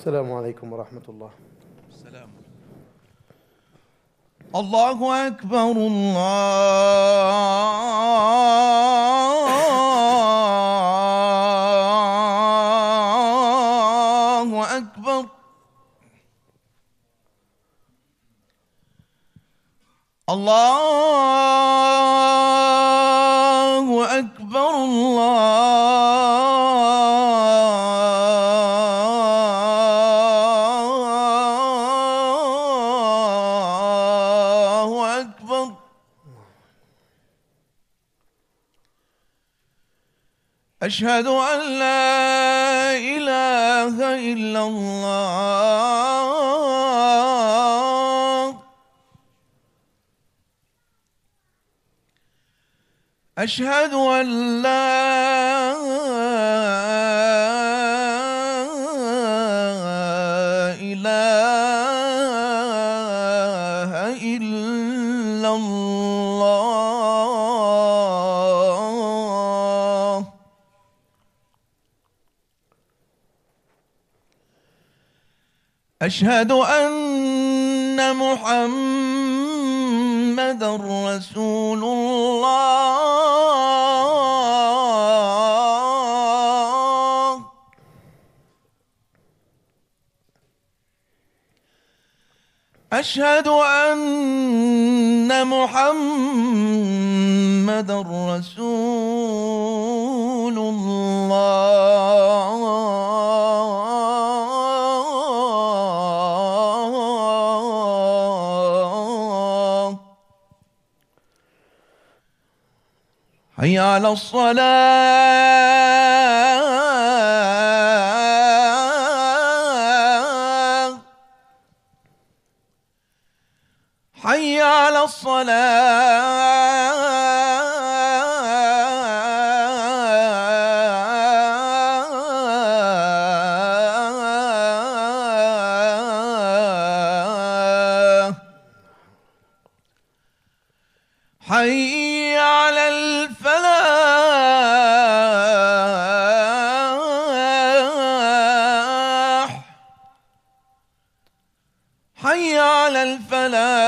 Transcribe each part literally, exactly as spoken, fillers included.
Assalamu alaikum wa rahmatullah. Allahu Akbar, Allahu Akbar. Allahu Akbar, Allahu Akbar. Ashhadu an la ilaha illallah. أشهد أن لا إله إلا الله أشهد أن محمداً رسول الله أشهد أن محمد رسول الله حي على الصلاة حي على الصلاة حي على الفلاح حي على الفلاح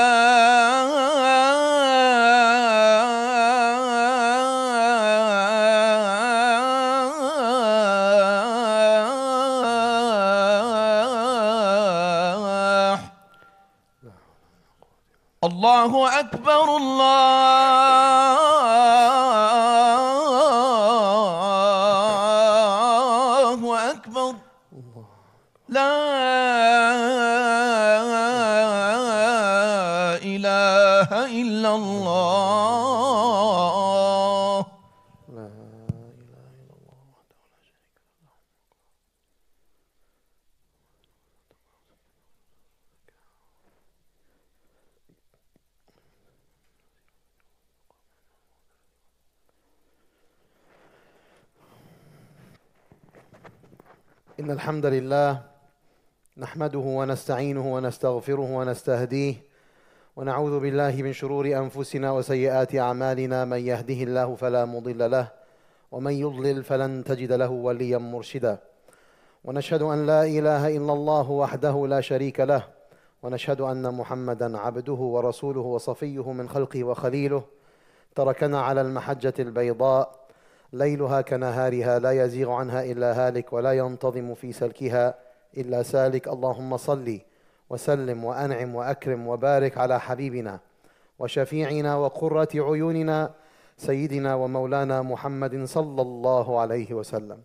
الله أكبر الله أكبر لا إله إلا الله إن الحمد لله نحمده ونستعينه ونستغفره ونستهديه ونعوذ بالله من شرور أنفسنا وسيئات أعمالنا من يهده الله فلا مضل له ومن يضلل فلن تجد له وليا مرشدا ونشهد أن لا إله إلا الله وحده لا شريك له ونشهد أن محمدا عبده ورسوله وصفيه من خلقه وخليله تركنا على المحجة البيضاء ليلها كنهارها لا يزيغ عنها إلا هالك ولا ينتظم في سلكها إلا سالك اللهم صل وسلم وأنعم وأكرم وبارك على حبيبنا وشفيعنا وقرة عيوننا سيدنا ومولانا محمد صلى الله عليه وسلم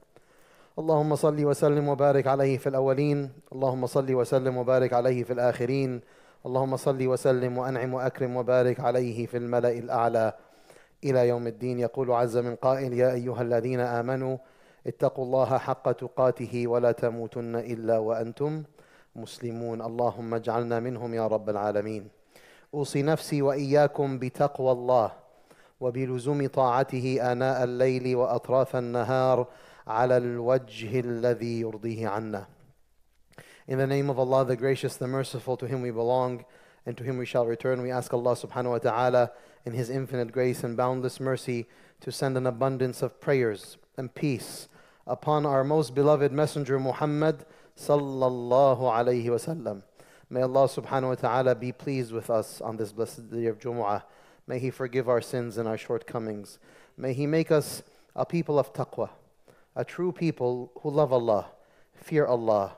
اللهم صل وسلم وبارك عليه في الأولين اللهم صل وسلم وبارك عليه في الآخرين اللهم صل وسلم وأنعم وأكرم وبارك عليه في الملأ الأعلى إلى يوم الدين. يقول عز من قائل يا أيها الذين آمنوا اتقوا الله حق تقاته ولا تموتن إلا وأنتم مسلمون. اللهم اجعلنا منهم يا رب العالمين. أوصي نفسي وإياكم بتقوى الله وبلزوم طاعته آناء الليل وأطراف النهار على الوجه الذي يرضيه عنا. In the name of Allah, the gracious, the merciful, to him we belong and to him we shall return. We ask Allah subhanahu wa ta'ala in his infinite grace and boundless mercy to send an abundance of prayers and peace upon our most beloved messenger Muhammad sallallahu alayhi wasallam. May Allah subhanahu wa ta'ala be pleased with us on this blessed day of Jumu'ah. May He forgive our sins and our shortcomings. May He make us a people of taqwa, a true people who love Allah, fear Allah,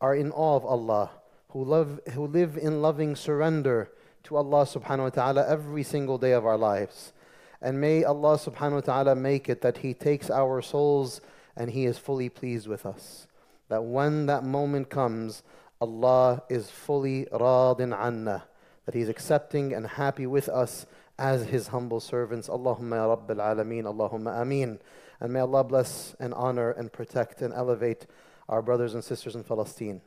are in awe of Allah, who love, who live in loving surrender to Allah subhanahu wa ta'ala every single day of our lives. And may Allah subhanahu wa ta'ala make it that He takes our souls and He is fully pleased with us. That when that moment comes, Allah is fully radin anna, that He's accepting and happy with us as His humble servants. Allahumma ya Rabbil Alameen, Allahumma Ameen. And may Allah bless and honor and protect and elevate our brothers and sisters in Palestine.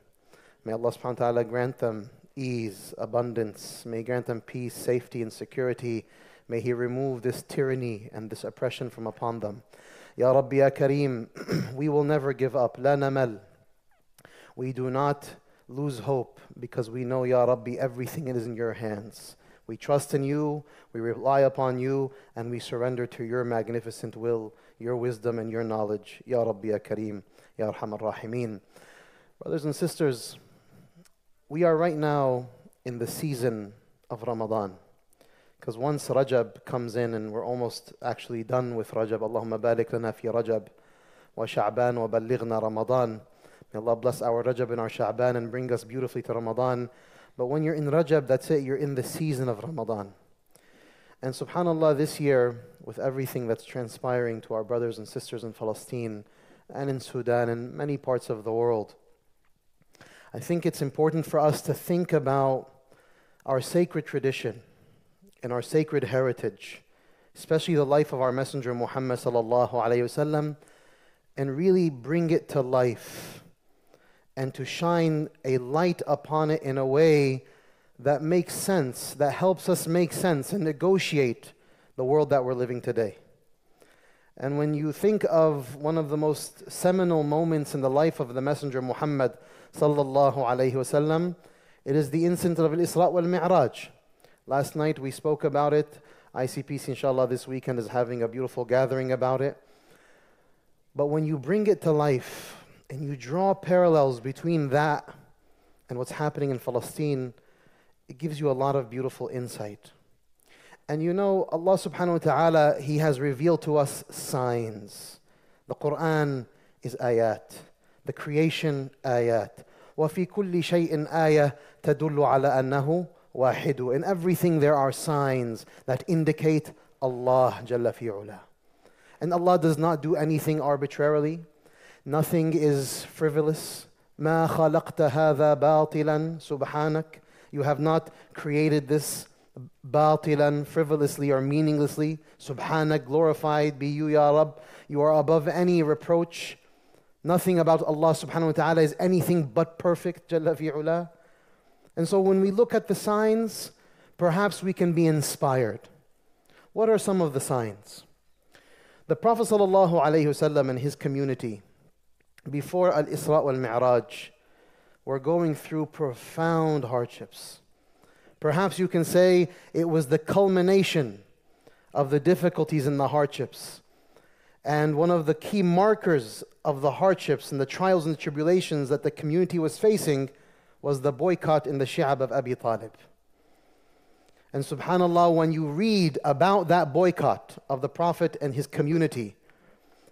May Allah subhanahu wa ta'ala grant them ease, abundance. May He grant them peace, safety, and security. May He remove this tyranny and this oppression from upon them. Ya Rabbi Ya Kareem, we will never give up. La namal. We do not lose hope because we know, Ya Rabbi, everything is in Your hands. We trust in You, we rely upon You, and we surrender to Your magnificent will, Your wisdom, and Your knowledge. Ya Rabbi Ya Kareem, Ya Arhamar Rahimeen. Brothers and sisters, we are right now in the season of Ramadan. Because once Rajab comes in and we're almost actually done with Rajab, Allahumma barik lana fi Rajab wa Sha'ban wa ballighna Ramadan. May Allah bless our Rajab and our Sha'ban and bring us beautifully to Ramadan. But when you're in Rajab, that's it, you're in the season of Ramadan. And subhanAllah, this year, with everything that's transpiring to our brothers and sisters in Palestine and in Sudan and many parts of the world, I think it's important for us to think about our sacred tradition and our sacred heritage, especially the life of our Messenger Muhammad sallallahu alayhi wasallam, and really bring it to life and to shine a light upon it in a way that makes sense, that helps us make sense and negotiate the world that we're living today. And when you think of one of the most seminal moments in the life of the Messenger Muhammad sallallahu alayhi wasallam, it is the incident of al-Isra' wal-mi'raj. Last night we spoke about it. I C P C, inshallah, this weekend is having a beautiful gathering about it. But when you bring it to life and you draw parallels between that and what's happening in Palestine, it gives you a lot of beautiful insight. And you know, Allah subhanahu wa ta'ala, He has revealed to us signs. The Quran is ayat. The creation, ayat. وَفِي كُلِّ شَيْءٍ آيَةٍ تَدُلُّ عَلَىٰ أَنَّهُ Wahidu. In everything there are signs that indicate Allah Jalla fi Ula. And Allah does not do anything arbitrarily. Nothing is frivolous. Ma khalaqta hadha batilan subhanak. You have not created this batilan, frivolously or meaninglessly. Subhanak, glorified be You, Ya Rabb. You are above any reproach. Nothing about Allah subhanahu wa ta'ala is anything but perfect, Jalla fi Ula. And so when we look at the signs, perhaps we can be inspired. What are some of the signs? The Prophet ﷺ and his community, before Al-Isra' wal-Mi'raj, were going through profound hardships. Perhaps you can say it was the culmination of the difficulties and the hardships. And one of the key markers of the hardships and the trials and the tribulations that the community was facing was the boycott in the Shi'ab of Abi Talib. And subhanAllah, when you read about that boycott of the Prophet and his community,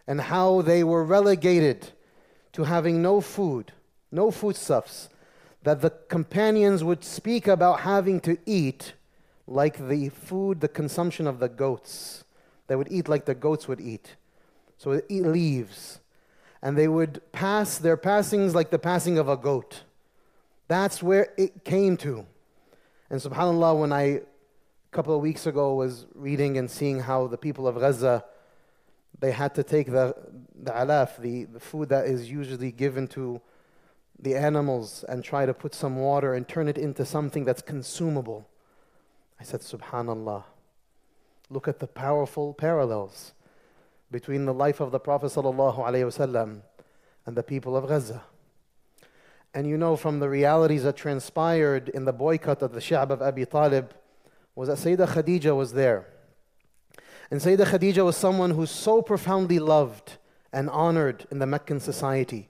and how they were relegated to having no food, no foodstuffs, that the companions would speak about having to eat like the food, the consumption of the goats. They would eat like the goats would eat. So they eat leaves. And they would pass their passings like the passing of a goat. That's where it came to. And subhanAllah, when I, a couple of weeks ago, was reading and seeing how the people of Gaza, they had to take the, the alaf, the, the food that is usually given to the animals, and try to put some water and turn it into something that's consumable. I said, subhanAllah, look at the powerful parallels between the life of the Prophet ﷺ and the people of Gaza. And you know, from the realities that transpired in the boycott of the Shi'ab of Abi Talib was that Sayyidah Khadija was there. And Sayyidah Khadija was someone who's so profoundly loved and honored in the Meccan society.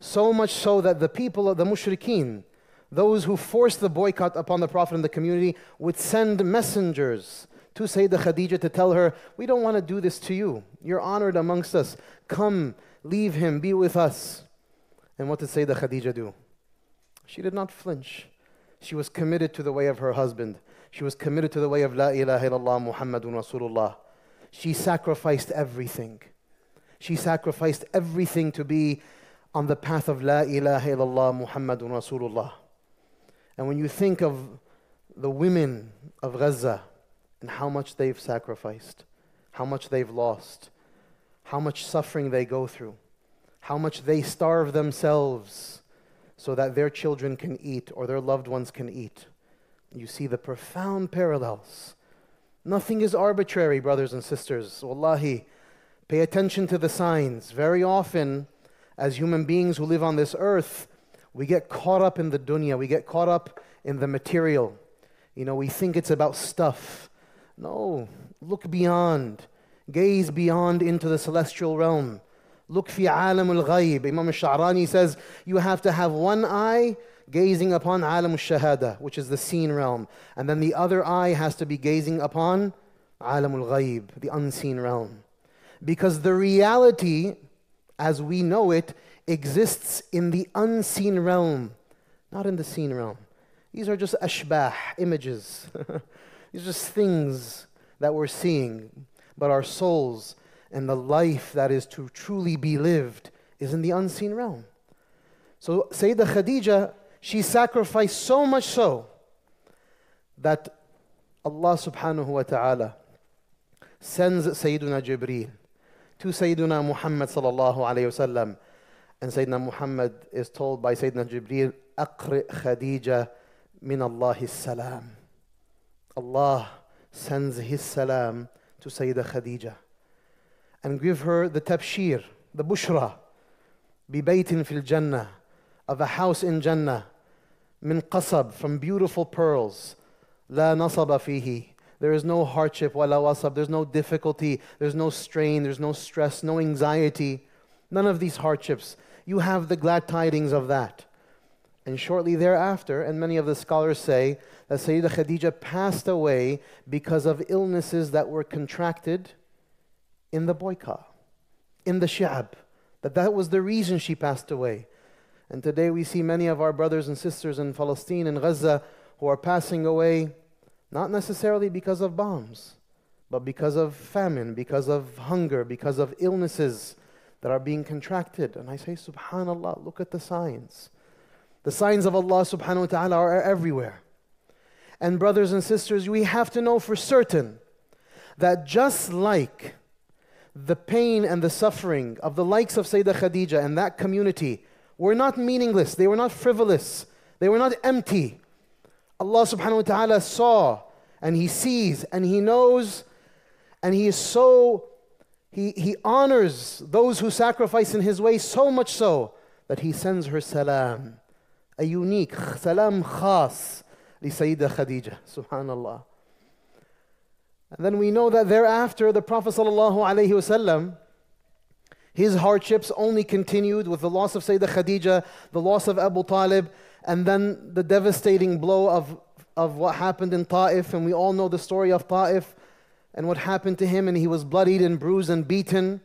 So much so that the people of the mushrikeen, those who forced the boycott upon the Prophet and the community, would send messengers to Sayyidah Khadija to tell her, we don't want to do this to you. You're honored amongst us. Come, leave him, be with us. And what did Sayyidah Khadija do? She did not flinch. She was committed to the way of her husband. She was committed to the way of La ilaha illallah Muhammadun Rasulullah. She sacrificed everything. She sacrificed everything to be on the path of La ilaha illallah Muhammadun Rasulullah. And when you think of the women of Gaza and how much they've sacrificed, how much they've lost, how much suffering they go through, how much they starve themselves so that their children can eat or their loved ones can eat, you see the profound parallels. Nothing is arbitrary, brothers and sisters. Wallahi, pay attention to the signs. Very often, as human beings who live on this earth, we get caught up in the dunya. We get caught up in the material. You know, we think it's about stuff. No, look beyond. Gaze beyond into the celestial realm. Look fi alam al-ghayb. Imam al-Sha'rani says, you have to have one eye gazing upon alam al-shahada, which is the seen realm. And then the other eye has to be gazing upon alam al-ghayb, the unseen realm. Because the reality, as we know it, exists in the unseen realm, not in the seen realm. These are just ashbah, images. These are just things that we're seeing. But our souls and the life that is to truly be lived is in the unseen realm. So Sayyidah Khadija, she sacrificed so much so that Allah subhanahu wa ta'ala sends Sayyidina Jibreel to Sayyidina Muhammad sallallahu alayhi wa sallam. And Sayyidina Muhammad is told by Sayyidina Jibreel, Aqri Khadija min Allahis salam. Allah sends His salam to Sayyidah Khadija and give her the tabshir, the bushra, bi baytin fil jannah, of a house in Jannah, min qasab, from beautiful pearls, la nasaba fihi. There is no hardship, wala wasab. There's no difficulty, there's no strain, there's no stress, no anxiety, none of these hardships. You have the glad tidings of that. And shortly thereafter, and many of the scholars say that Sayyidah Khadija passed away because of illnesses that were contracted in the boycott, in the Shi'ab, that that was the reason she passed away. And today we see many of our brothers and sisters in Palestine and Gaza who are passing away, not necessarily because of bombs, but because of famine, because of hunger, because of illnesses that are being contracted. And I say, subhanallah, look at the signs. The signs of Allah subhanahu wa ta'ala are everywhere. And brothers and sisters, we have to know for certain that just like the pain and the suffering of the likes of Sayyidah Khadija and that community were not meaningless, they were not frivolous, they were not empty. Allah subhanahu wa ta'ala saw, and He sees, and He knows, and He is so, He, he honors those who sacrifice in His way so much so that He sends her salam, a unique salam khas li Sayyidah Khadija, subhanallah. And then we know that thereafter, the Prophet ﷺ, his hardships only continued with the loss of Sayyidah Khadija, the loss of Abu Talib, and then the devastating blow of, of what happened in Ta'if. And we all know the story of Ta'if and what happened to him, and he was bloodied and bruised and beaten.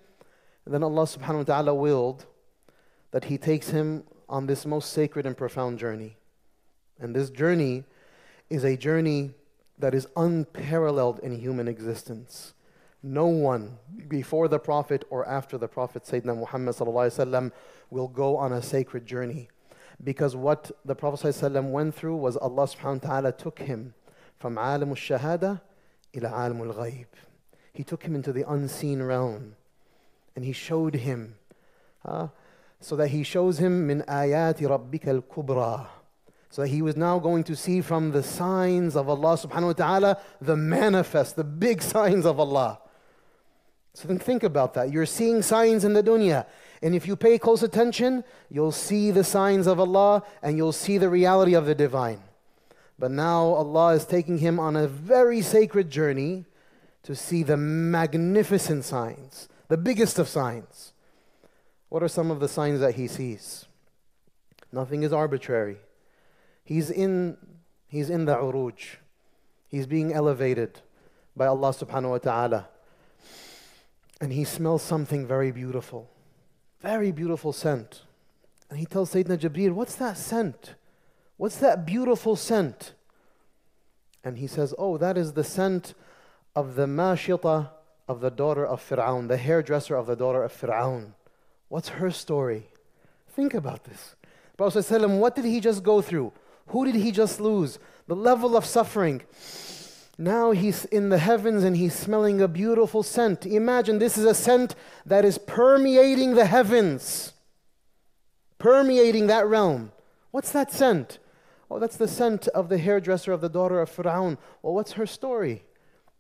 And then Allah subhanahu wa ta'ala willed that He takes him on this most sacred and profound journey. And this journey is a journey that is unparalleled in human existence. No one before the Prophet or after the Prophet Sayyidina Muhammad sallallahu alaihi wasallam will go on a sacred journey, because what the Prophet sallallahu alaihi wasallam went through was Allah subhanahu wa ta'ala took him from alam al-shahada ila alam al-ghayb. He took him into the unseen realm, and He showed him, huh? so that He shows him min ayati rabbika al-kubra. So he was now going to see from the signs of Allah subhanahu wa ta'ala, the manifest, the big signs of Allah. So then think about that. You're seeing signs in the dunya. And if you pay close attention, you'll see the signs of Allah and you'll see the reality of the divine. But now Allah is taking him on a very sacred journey to see the magnificent signs, the biggest of signs. What are some of the signs that he sees? Nothing is arbitrary. He's in, he's in the uruj. He's being elevated by Allah subhanahu wa ta'ala. And he smells something very beautiful. Very beautiful scent. And he tells Sayyidina Jibreel, what's that scent? What's that beautiful scent? And he says, oh, that is the scent of the mashita of the daughter of Fir'aun, the hairdresser of the daughter of Fir'aun. What's her story? Think about this. Prophet ﷺ, what did he just go through? Who did he just lose? The level of suffering. Now he's in the heavens and he's smelling a beautiful scent. Imagine this is a scent that is permeating the heavens, permeating that realm. What's that scent? Oh, that's the scent of the hairdresser of the daughter of Fir'aun. Well, what's her story?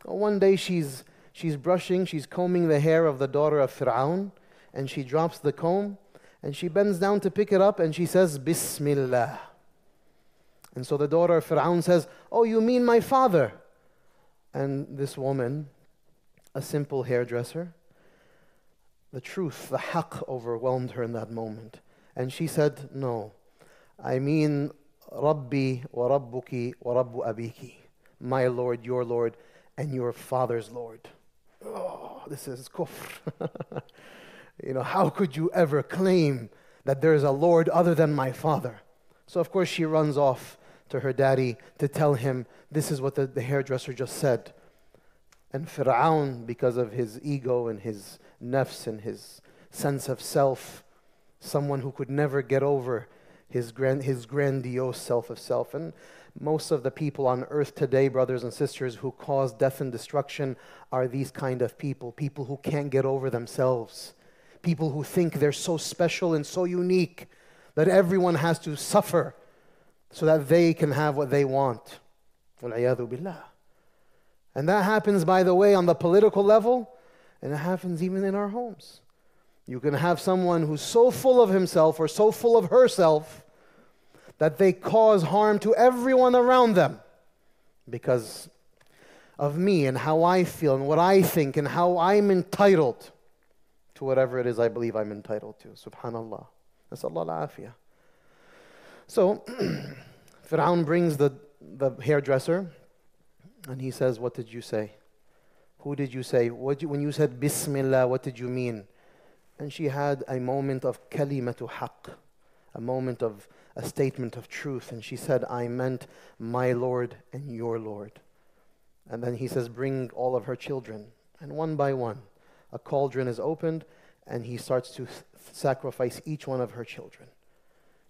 Well, one day she's, she's brushing, she's combing the hair of the daughter of Fir'aun, and she drops the comb, and she bends down to pick it up, and she says, Bismillah. And so the daughter of Fir'aun says, oh, you mean my father? And this woman, a simple hairdresser, the truth, the haqq overwhelmed her in that moment. And she said, no, I mean Rabbi wa Rabbuki wa Rabbu Abiki. My Lord, your Lord, and your father's Lord. Oh, this is kufr. You know, how could you ever claim that there is a Lord other than my father? So of course she runs off to her daddy to tell him this is what the, the hairdresser just said. And Fir'aun, because of his ego and his nafs and his sense of self, someone who could never get over his grand, his grandiose self of self. And most of the people on earth today, brothers and sisters, who cause death and destruction are these kind of people, people who can't get over themselves. People who think they're so special and so unique that everyone has to suffer so that they can have what they want. Wal-'iyadhu billah. And that happens, by the way, on the political level, and it happens even in our homes. You can have someone who's so full of himself or so full of herself that they cause harm to everyone around them because of me and how I feel and what I think and how I'm entitled to whatever it is I believe I'm entitled to. Subhanallah. Nasallahu al-afiyah. So, Fir'aun brings the, the hairdresser and he says, what did you say? Who did you say? What you, when you said Bismillah, what did you mean? And she had a moment of kalimatu haqq, a moment of a statement of truth. And she said, I meant my Lord and your Lord. And then he says, bring all of her children. And one by one, a cauldron is opened and he starts to sacrifice each one of her children.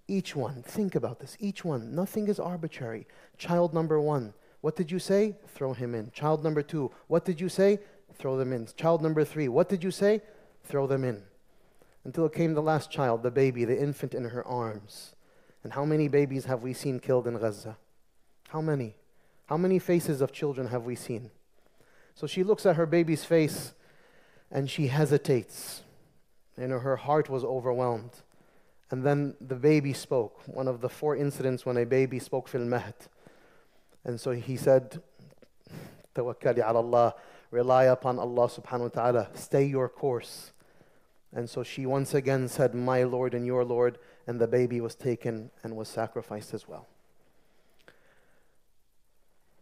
Each one, think about this, each one, nothing is arbitrary. Child number one, what did you say? Throw him in. Child number two, what did you say? Throw them in. Child number three, what did you say? Throw them in. Until it came the last child, the baby, the infant in her arms. And how many babies have we seen killed in Gaza? How many? How many faces of children have we seen? So she looks at her baby's face and she hesitates. You know, her heart was overwhelmed. And then the baby spoke, one of the four incidents when a baby spoke fil mahd. And so he said, Tawakkali ala Allah, rely upon Allah subhanahu wa ta'ala, stay your course. And so she once again said, my Lord and your Lord, and the baby was taken and was sacrificed as well.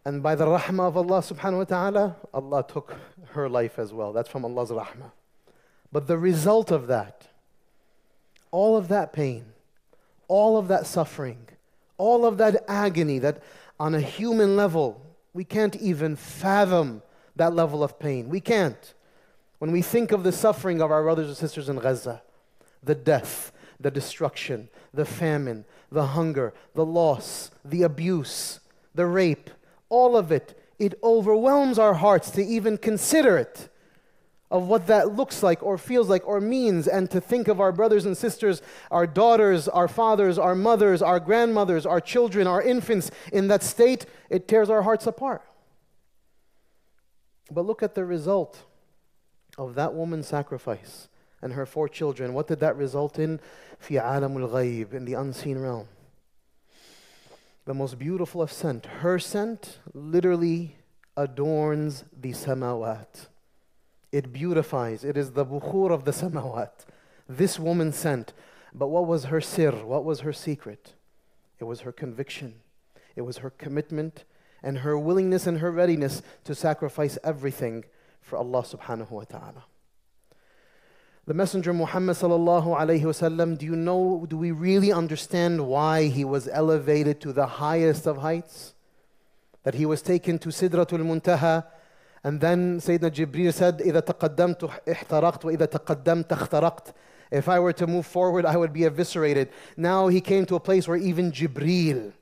And by the rahmah of Allah subhanahu wa ta'ala, Allah took her life as well. That's from Allah's rahmah. But the result of that, all of that pain, all of that suffering, all of that agony that on a human level, we can't even fathom that level of pain. We can't. When we think of the suffering of our brothers and sisters in Gaza, the death, the destruction, the famine, the hunger, the loss, the abuse, the rape, all of it, it overwhelms our hearts to even consider it, of what that looks like or feels like or means, and to think of our brothers and sisters, our daughters, our fathers, our mothers, our grandmothers, our children, our infants in that state, it tears our hearts apart. But look at the result of that woman's sacrifice and her four children. What did that result in? في عالم الغيب, in the unseen realm. The most beautiful of scent. Her scent literally adorns the samawat. It beautifies. It is the bukhur of the samawat. This woman's scent. But what was her sir? What was her secret? It was her conviction. It was her commitment and her willingness and her readiness to sacrifice everything for Allah subhanahu wa ta'ala. The Messenger Muhammad sallallahu alayhi wa sallam, do you know, do we really understand why he was elevated to the highest of heights? That he was taken to Sidratul Muntaha, and then Sayyidina Jibreel said, إِذَا تَقَدَّمْتُ اِحْتَرَقْتُ وَإِذَا تَقَدَّمْتَ اخْتَرَقْتُ. If I were to move forward, I would be eviscerated. Now he came to a place where even Jibreel,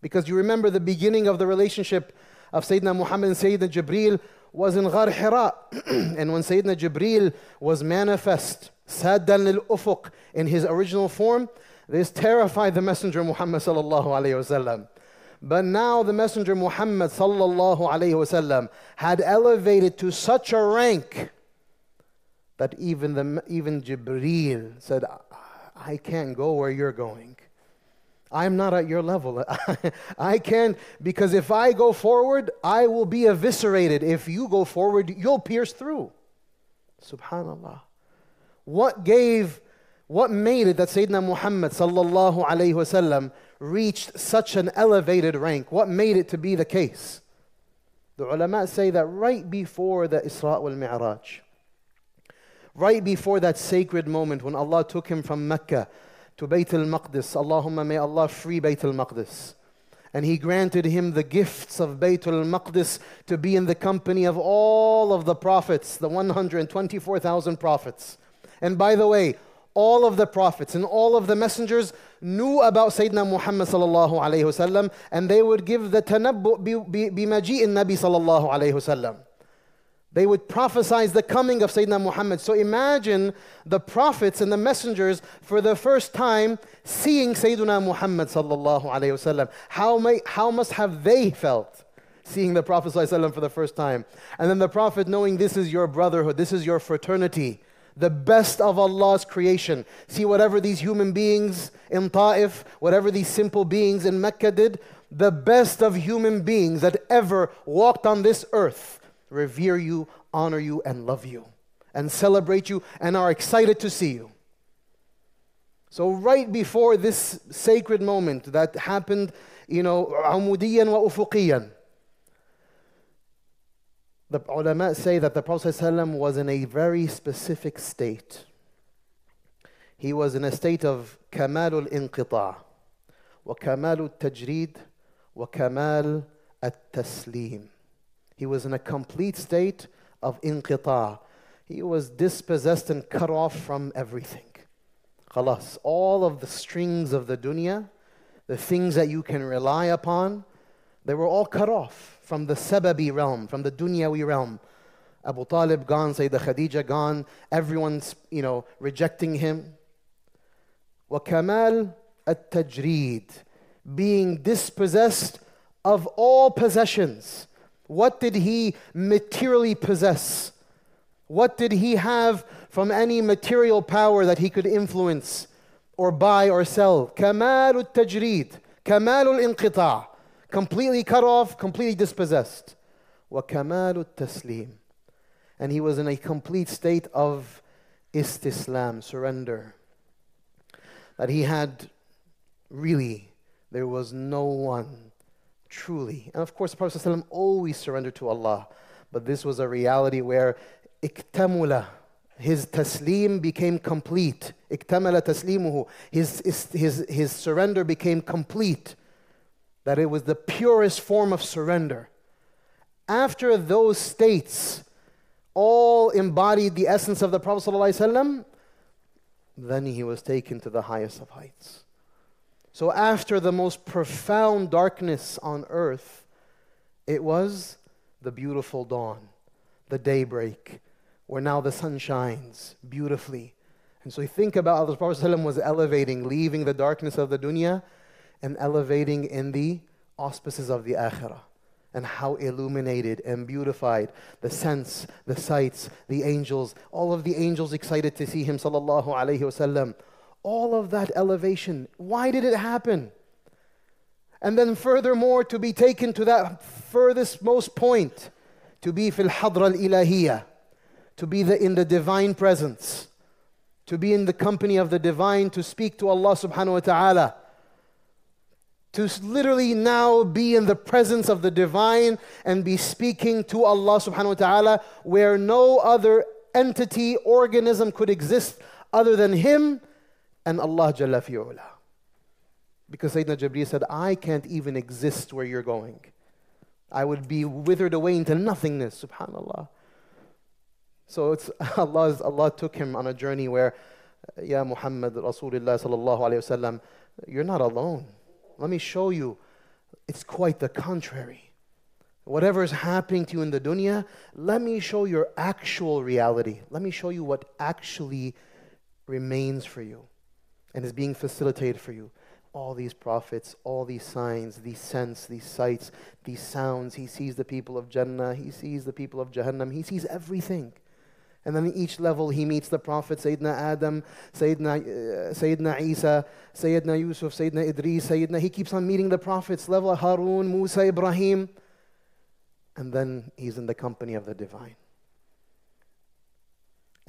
because you remember the beginning of the relationship of Sayyidina Muhammad and Sayyidina Jibreel was in Ghar Hira. And when Sayyidina Jibreel was manifest, Saddan lil-Ufuq, in his original form, this terrified the Messenger Muhammad sallallahu alayhi wa sallam. But now the Messenger Muhammad sallallahu alayhi wa sallam had elevated to such a rank that even, the, even Jibreel said, I can't go where you're going. I'm not at your level. I can't, because if I go forward, I will be eviscerated. If you go forward, you'll pierce through. Subhanallah. What gave, what made it that Sayyidina Muhammad sallallahu alayhi wasallam reached such an elevated rank? What made it to be the case? The ulama say that right before the Isra' wal-mi'raj, right before that sacred moment when Allah took him from Mecca to Baytul Maqdis, Allahumma may Allah free Baytul Maqdis, and He granted him the gifts of Baytul Maqdis to be in the company of all of the prophets, the one hundred twenty-four thousand prophets. And by the way, all of the prophets and all of the messengers knew about Sayyidina Muhammad sallallahu alayhi wasallam, and they would give the tanabbu' bimaji'in Nabi sallallahu alayhi wasallam. They would prophesize the coming of Sayyidina Muhammad. So imagine the prophets and the messengers for the first time seeing Sayyidina Muhammad sallallahu alayhi wasallam. How, may, how must have they felt seeing the Prophet sallallahu alayhi wasallam for the first time? And then the Prophet knowing this is your brotherhood, this is your fraternity, the best of Allah's creation. See, whatever these human beings in Ta'if, whatever these simple beings in Mecca did, the best of human beings that ever walked on this earth revere you, honor you, and love you, and celebrate you, and are excited to see you. So right before this sacred moment that happened, you know, عموديا وأفقيا, the ulama say that the Prophet ﷺ was in a very specific state. He was in a state of kamalul inqita' wa kamalul tajreed wa kamal at-taslim. He was in a complete state of inqita'. He was dispossessed and cut off from everything. Khalas, all of the strings of the dunya, the things that you can rely upon, they were all cut off from the sababi realm, from the dunyawi realm. Abu Talib gone, Sayyidah Khadija gone, everyone's, you know, rejecting him. Wa kamal at-tajreed, being dispossessed of all possessions. What did he materially possess? What did he have from any material power that he could influence or buy or sell? Kamal al-tajreed, kamal al-inqita', completely cut off, completely dispossessed. Wa kamal al-taslim. And he was in a complete state of istislam, surrender. That he had, really, there was no one truly. And of course, the Prophet ﷺ always surrendered to Allah. But this was a reality where iktamula, his taslim became complete. Iktamala taslimuhu, his, his, his surrender became complete. That it was the purest form of surrender. After those states all embodied the essence of the Prophet ﷺ, then he was taken to the highest of heights. So after the most profound darkness on earth, it was the beautiful dawn, the daybreak, where now the sun shines beautifully. And so you think about how the Prophet ﷺ was elevating, leaving the darkness of the dunya and elevating in the auspices of the akhirah, and how illuminated and beautified the sense, the sights, the angels, all of the angels excited to see him sallallahu alayhi wasallam. All of that elevation, why did it happen? And then furthermore, to be taken to that furthest most point, to be fil hadra al-ilahiyya, to be the, in the divine presence. to be in the company of the divine, to speak to Allah subhanahu wa ta'ala, to literally now be in the presence of the divine and be speaking to Allah subhanahu wa ta'ala, where no other entity, organism could exist other than him and Allah Jalla fi'ula. Because Sayyidina Jibreel said, I can't even exist where you're going. I would be withered away into nothingness, subhanallah. So it's Allah's, Allah took him on a journey where, Ya Muhammad Rasulullah sallallahu alayhi wasallam, you're not alone. Let me show you, it's quite the contrary. Whatever is happening to you in the dunya, let me show your actual reality. Let me show you what actually remains for you and is being facilitated for you. All these prophets, all these signs, these scents, these sights, these sounds. He sees the people of Jannah. He sees the people of Jahannam. He sees everything. And then at each level, he meets the Prophet, Sayyidina Adam, Sayyidina, uh, Sayyidina Isa, Sayyidina Yusuf, Sayyidina Idris, Sayyidina... He keeps on meeting the Prophets, level Harun, Musa, Ibrahim. And then he's in the company of the divine.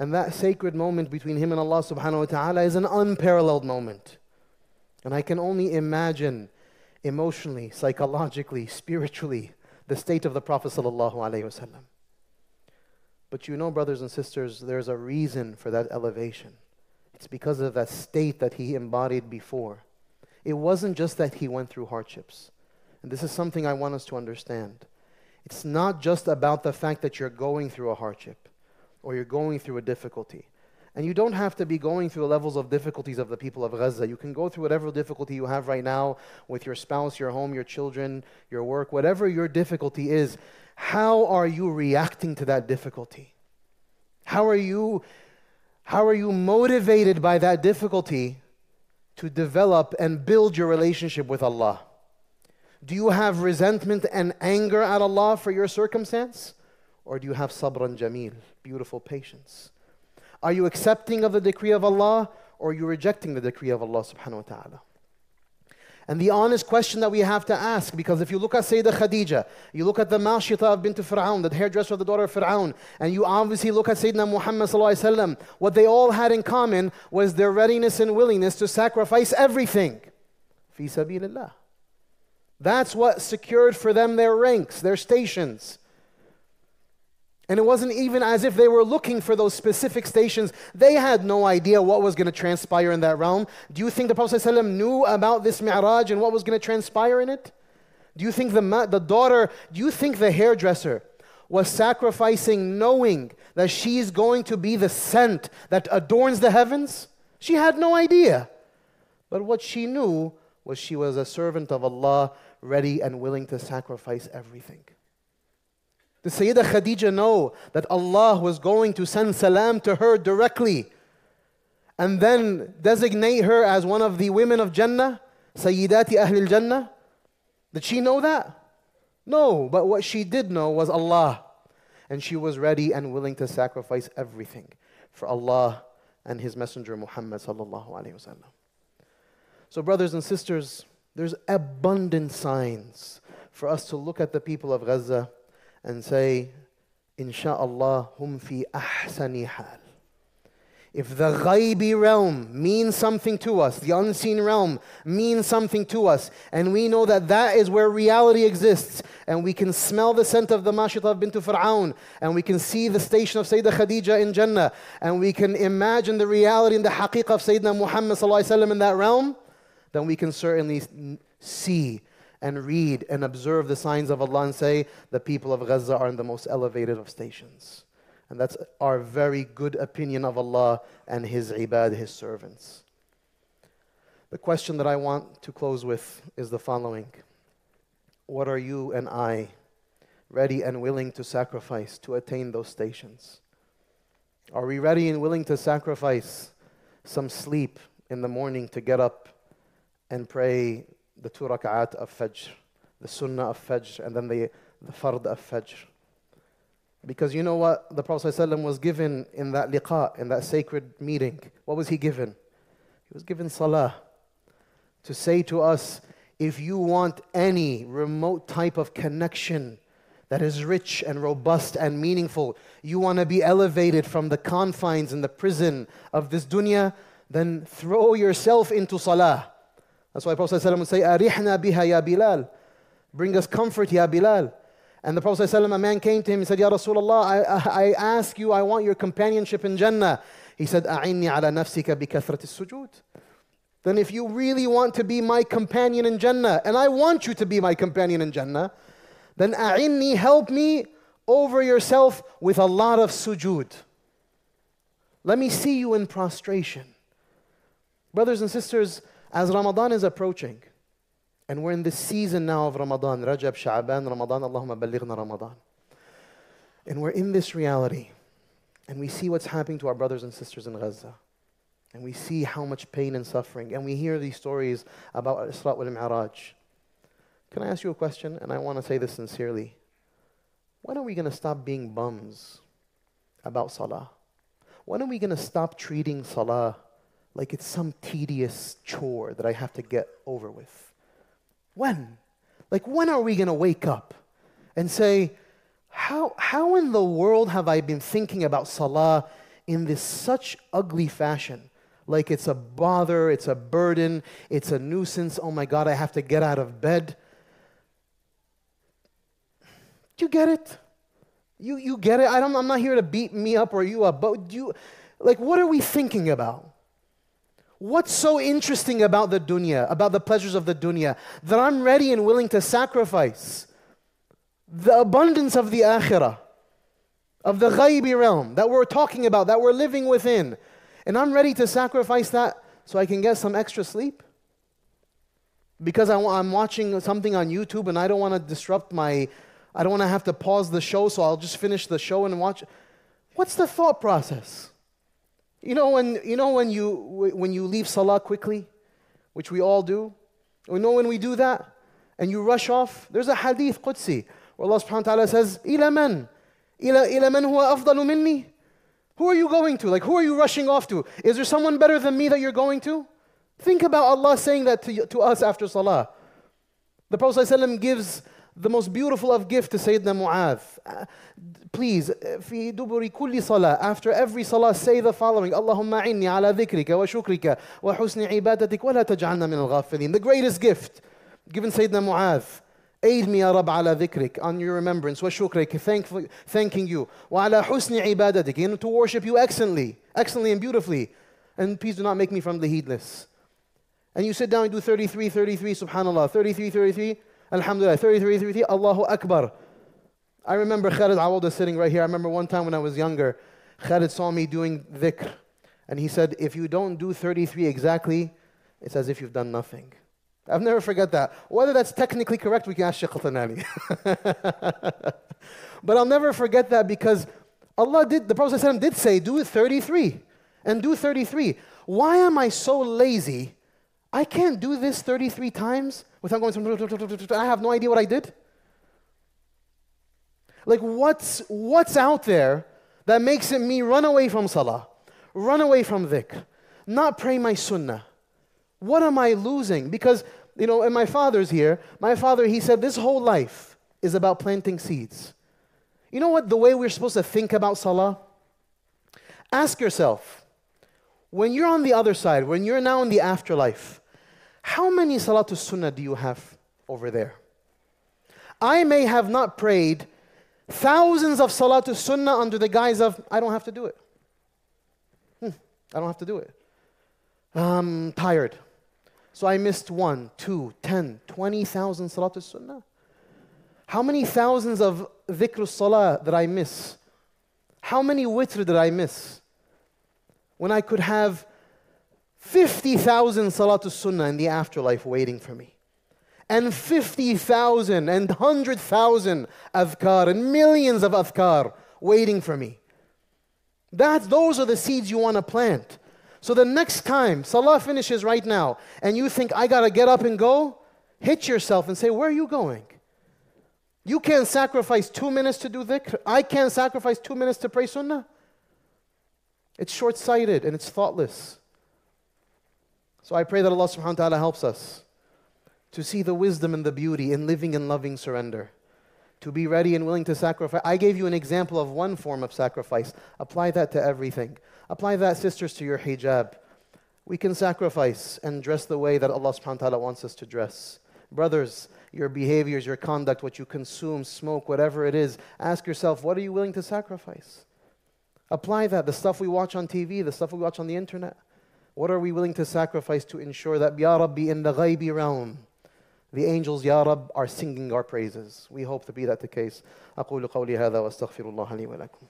And that sacred moment between him and Allah subhanahu wa ta'ala is an unparalleled moment. And I can only imagine emotionally, psychologically, spiritually, the state of the Prophet sallallahu alayhi wa sallam. But you know, brothers and sisters, there's a reason for that elevation. It's because of that state that he embodied before. It wasn't just that he went through hardships. And this is something I want us to understand. It's not just about the fact that you're going through a hardship or you're going through a difficulty. And you don't have to be going through the levels of difficulties of the people of Gaza. You can go through whatever difficulty you have right now with your spouse, your home, your children, your work, whatever your difficulty is. How are you reacting to that difficulty? How are you, how are you motivated by that difficulty to develop and build your relationship with Allah? Do you have resentment and anger at Allah for your circumstance? Or do you have sabran jameel, beautiful patience? Are you accepting of the decree of Allah, or are you rejecting the decree of Allah subhanahu wa ta'ala? And the honest question that we have to ask, because if you look at Sayyidah Khadija, you look at the Mashita of bint Fir'aun, the hairdresser of the daughter of Fir'aun, and you obviously look at Sayyidina Muhammad sallallahu alayhi wa sallam, what they all had in common was their readiness and willingness to sacrifice everything. Fi sabilillah. That's what secured for them their ranks, their stations. And it wasn't even as if they were looking for those specific stations. They had no idea what was going to transpire in that realm. Do you think the Prophet ﷺ knew about this mi'raj and what was going to transpire in it? Do you think the, the daughter, do you think the hairdresser was sacrificing knowing that she's going to be the scent that adorns the heavens? She had no idea. But what she knew was she was a servant of Allah, ready and willing to sacrifice everything. Did Sayyidah Khadija know that Allah was going to send salam to her directly and then designate her as one of the women of Jannah, Sayyidati Ahlil Jannah? Did she know that? No, but what she did know was Allah. And she was ready and willing to sacrifice everything for Allah and His Messenger Muhammad sallallahu alayhi wa sallam. So brothers and sisters, there's abundant signs for us to look at the people of Gaza and say, Insha'Allah, hum fi ahsani hal. If the ghaibi realm means something to us, the unseen realm means something to us, and we know that that is where reality exists, and we can smell the scent of the Mashita bint Fir'aun, and we can see the station of Sayyidah Khadija in Jannah, and we can imagine the reality and the haqiqah of Sayyidina Muhammad sallallahu alayhi wa sallam in that realm, then we can certainly see and read and observe the signs of Allah and say, the people of Gaza are in the most elevated of stations. And that's our very good opinion of Allah and His ibad, His servants. The question that I want to close with is the following. What are you and I ready and willing to sacrifice to attain those stations? Are we ready and willing to sacrifice some sleep in the morning to get up and pray the two rak'at of Fajr, the Sunnah of Fajr, and then the, the Fard of Fajr? Because you know what the Prophet ﷺ was given in that liqa, in that sacred meeting? What was he given? He was given Salah to say to us, if you want any remote type of connection that is rich and robust and meaningful, you want to be elevated from the confines and the prison of this dunya, then throw yourself into salah. That's why Prophet ﷺ would say, "Arihna biha ya Bilal." Bring us comfort, ya Bilal. And the Prophet ﷺ, a man came to him and said, "Ya Rasulullah, I, I ask you, I want your companionship in Jannah." He said, "A'inni ala nafsika bi kathrat as-sujud." Then if you really want to be my companion in Jannah, and I want you to be my companion in Jannah, then a'inni, help me over yourself with a lot of sujood. Let me see you in prostration. Brothers and sisters, as Ramadan is approaching, and we're in this season now of Ramadan, Rajab, Sha'ban, Ramadan, Allahumma ballighna Ramadan. And we're in this reality, and we see what's happening to our brothers and sisters in Gaza. And we see how much pain and suffering, and we hear these stories about al-Isra' wal-mi'raj. Can I ask you a question? And I want to say this sincerely. When are we going to stop being bums about salah? When are we going to stop treating salah like it's some tedious chore that I have to get over with? When? Like, when are we going to wake up and say, how, how in the world have I been thinking about salah in this such ugly fashion? Like it's a bother, it's a burden, it's a nuisance. Oh my God, I have to get out of bed. Do you get it? You, you get it? I don't, I'm not here to beat me up or you up, but do you, like, what are we thinking about? What's so interesting about the dunya, about the pleasures of the dunya, that I'm ready and willing to sacrifice the abundance of the akhirah, of the ghaibi realm that we're talking about, that we're living within, and I'm ready to sacrifice that so I can get some extra sleep? Because I, I'm watching something on YouTube and I don't want to disrupt my... I don't want to have to pause the show, so I'll just finish the show and watch. What's the thought process? You know when you know when you when you leave salah quickly, which we all do. We know when we do that and you rush off. There's a hadith Qudsi where Allah subhanahu wa ta'ala says, "Ila man, ila ila man huwa afdalu minni." Who are you going to? Like, who are you rushing off to? Is there someone better than me that you're going to? Think about Allah saying that to, to us after salah. The Prophet ﷺ gives the most beautiful of gift to Sayyidina Mu'adh. Uh, please, fi duburi kulli salah, after every salah, say the following: Allahumma inni ala dhikrika wa shukrika wa husni ibadatik wa la taj'alna min al-ghafilin. The greatest gift given Sayyidina Mu'adh. Aid me, ya Rabb, ala dhikrik, on your remembrance, wa shukrik, thankful, thanking you, wa ala husni ibadatik, and to worship you excellently, excellently and beautifully, and please do not make me from the heedless. And you sit down and do thirty-three, thirty-three, subhanallah, thirty-three, thirty-three, alhamdulillah, thirty-three, thirty-three, Allahu Akbar. I remember Khalid Awada sitting right here. I remember one time when I was younger, Khalid saw me doing dhikr, and he said, if you don't do thirty-three exactly, it's as if you've done nothing. I've never forgot that. Whether that's technically correct, we can ask Shaykh Al-Tanani. But I'll never forget that, because Allah did, the Prophet ﷺ did say, do thirty-three and do thirty-three. Why am I so lazy? I can't do this thirty-three times without going, I have no idea what I did. Like, what's, what's out there that makes it me run away from salah, run away from dhikr, not pray my sunnah? What am I losing? Because, you know, and my father's here. My father, he said, this whole life is about planting seeds. You know what, the way we're supposed to think about salah? Ask yourself, when you're on the other side, when you're now in the afterlife, how many salatul sunnah do you have over there? I may have not prayed thousands of salatul sunnah under the guise of, I don't have to do it. Hmm, I don't have to do it. I'm tired. So I missed one, two, ten, twenty thousand salatul sunnah. How many thousands of dhikrul salah did I miss? How many witr did I miss? When I could have fifty thousand salatul sunnah in the afterlife waiting for me. And fifty thousand and one hundred thousand adhkar and millions of adhkar waiting for me. That's, those are the seeds you want to plant. So the next time salah finishes right now and you think, I got to get up and go, hit yourself and say, where are you going? You can't sacrifice two minutes to do dhikr. I can't sacrifice two minutes to pray sunnah. It's short-sighted and it's thoughtless. So I pray that Allah subhanahu wa ta'ala helps us to see the wisdom and the beauty in living and loving surrender. to be ready and willing to sacrifice. I gave you an example of one form of sacrifice. Apply that to everything. Apply that, sisters, to your hijab. We can sacrifice and dress the way that Allah subhanahu wa ta'ala wants us to dress. Brothers, your behaviors, your conduct, what you consume, smoke, whatever it is, ask yourself, what are you willing to sacrifice? Apply that. The stuff we watch on T V, the stuff we watch on the internet. What are we willing to sacrifice to ensure that, Ya Rabbi, in the ghaibi realm, the angels, Ya Rab, are singing our praises? We hope to be that the case. أقول قولي هذا وأستغفر الله لي ولكم.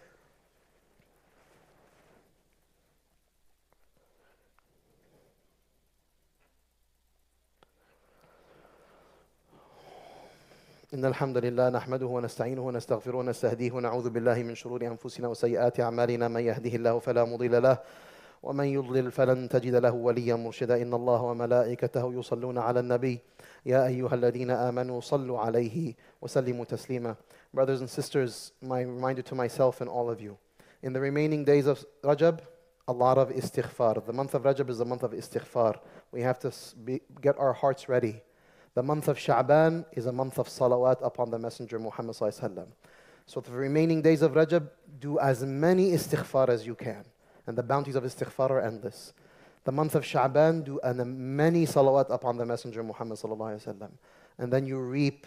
إن الحمد لله نحمده ونستعينه ونستغفره ونستهديه ونعوذ بالله من شرور أنفسنا وسيئات أعمالنا من يهده الله فلا مضل له ومن يضلل فلن تجد له وليا مرشدا إن الله وملائكته يصلون على النبي يا أيها الذين آمنوا صلوا عليه وسلموا تسليما. Brothers and sisters, my reminder to myself and all of you, in the remaining days of Rajab, a lot of istighfar. The month of Rajab is the month of istighfar. We have to be, get our hearts ready. The month of Sha'ban is a month of salawat upon the Messenger Muhammad sallallahu alaihi wasallam. So the remaining days of Rajab, do as many istighfar as you can. And the bounties of istighfar are endless. The month of Sha'ban, do many salawat upon the Messenger Muhammad sallallahu alaihi wasallam. And then you reap,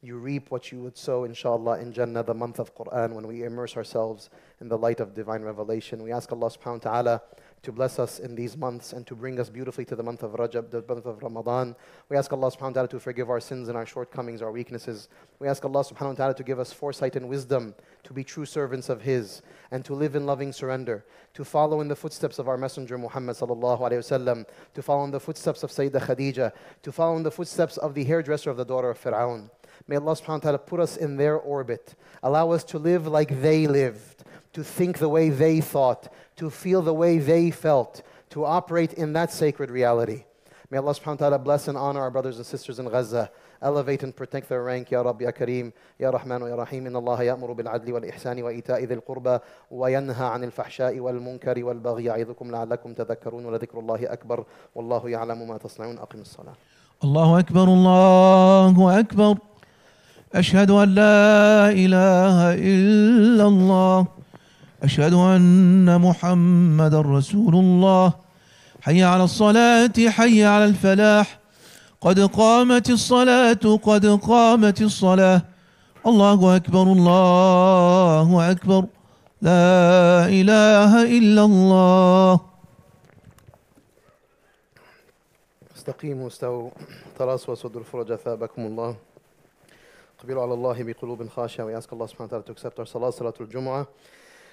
you reap what you would sow, inshallah, in Jannah, the month of Quran, when we immerse ourselves in the light of divine revelation. We ask Allah subhanahu wa ta'ala to bless us in these months and to bring us beautifully to the month of Rajab, the month of Ramadan. We ask Allah subhanahu wa ta'ala to forgive our sins and our shortcomings, our weaknesses. We ask Allah subhanahu wa ta'ala to give us foresight and wisdom to be true servants of His and to live in loving surrender, to follow in the footsteps of our Messenger Muhammad sallallahu alayhi wasallam, to follow in the footsteps of Sayyidah Khadija, to follow in the footsteps of the hairdresser of the daughter of Fir'aun. May Allah subhanahu wa ta'ala put us in their orbit, allow us to live like they lived, to think the way they thought, to feel the way they felt, to operate in that sacred reality. May Allah subhanahu wa ta'ala bless and honor our brothers and sisters in Gaza, elevate and protect their rank, Ya Rabbi, Ya Kareem, Ya Rahman, Ya Rahim, Inna Allah ya'muru bil adli wal ihsani wa ita'i dhil qurba wa yanha anil fahsha'i wal munkari wal baghi ya'idhukum la'allakum tadhakkarun wa ladhikrullahi akbar wallahu ya'lamu ma tasna'un aqim as-salah. Allahu Akbar, Allahu Akbar. أشهد أن لا إله إلا الله أشهد أن محمد رسول الله حي على الصلاة حي على الفلاح قد قامت الصلاة قد قامت الصلاة الله أكبر الله أكبر لا إله إلا الله استقيموا استووا تراصوا وسدوا الفرج أثابكم الله. We ask Allah subhanahu wa ta'ala to accept our salah, salatul Jumu'ah,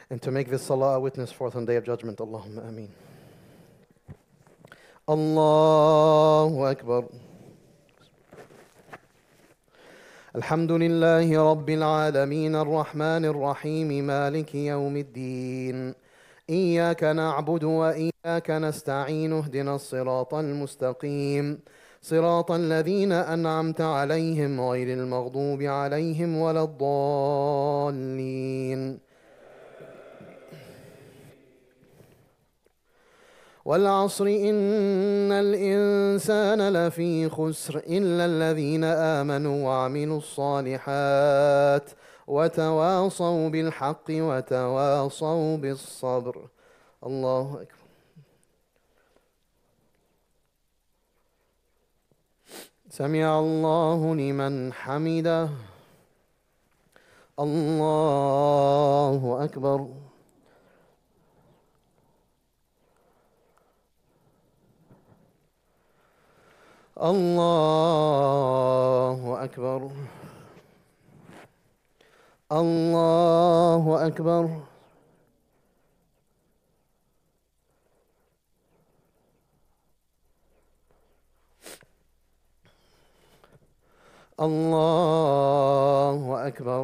and to make this salah a witness forth on Day of Judgment. Allahumma ameen. Allahu Akbar. Alhamdulillahi Rabbil Alameen, Ar-Rahman Ar-Rahim, Maliki Yawmiddin. Iyaka na'budu wa iyaka nasta'in, ihdina as-sirata al-mustaqim. صراط الذين أنعمت عليهم غير المغضوب عليهم ولا الضالين والعصر إن الإنسان لفي خسر إلا الذين آمنوا وعملوا الصالحات وتواصوا بالحق وتواصوا بالصبر. الله أكبر. سمع الله لمن حمده. الله أكبر. الله أكبر. الله أكبر. الله أكبر.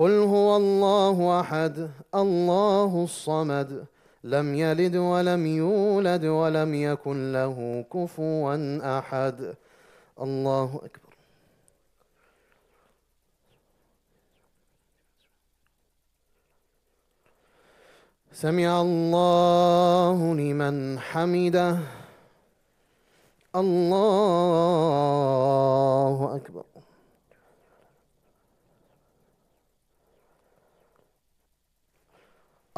قل هو الله أحد الله الصمد لم يلد ولم يولد ولم يكن له كفوا أحد الله أكبر سمع الله لمن حمده الله أكبر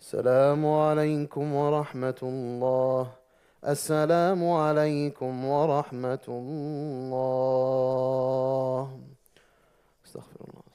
السلام عليكم ورحمة الله السلام عليكم ورحمة الله استغفر الله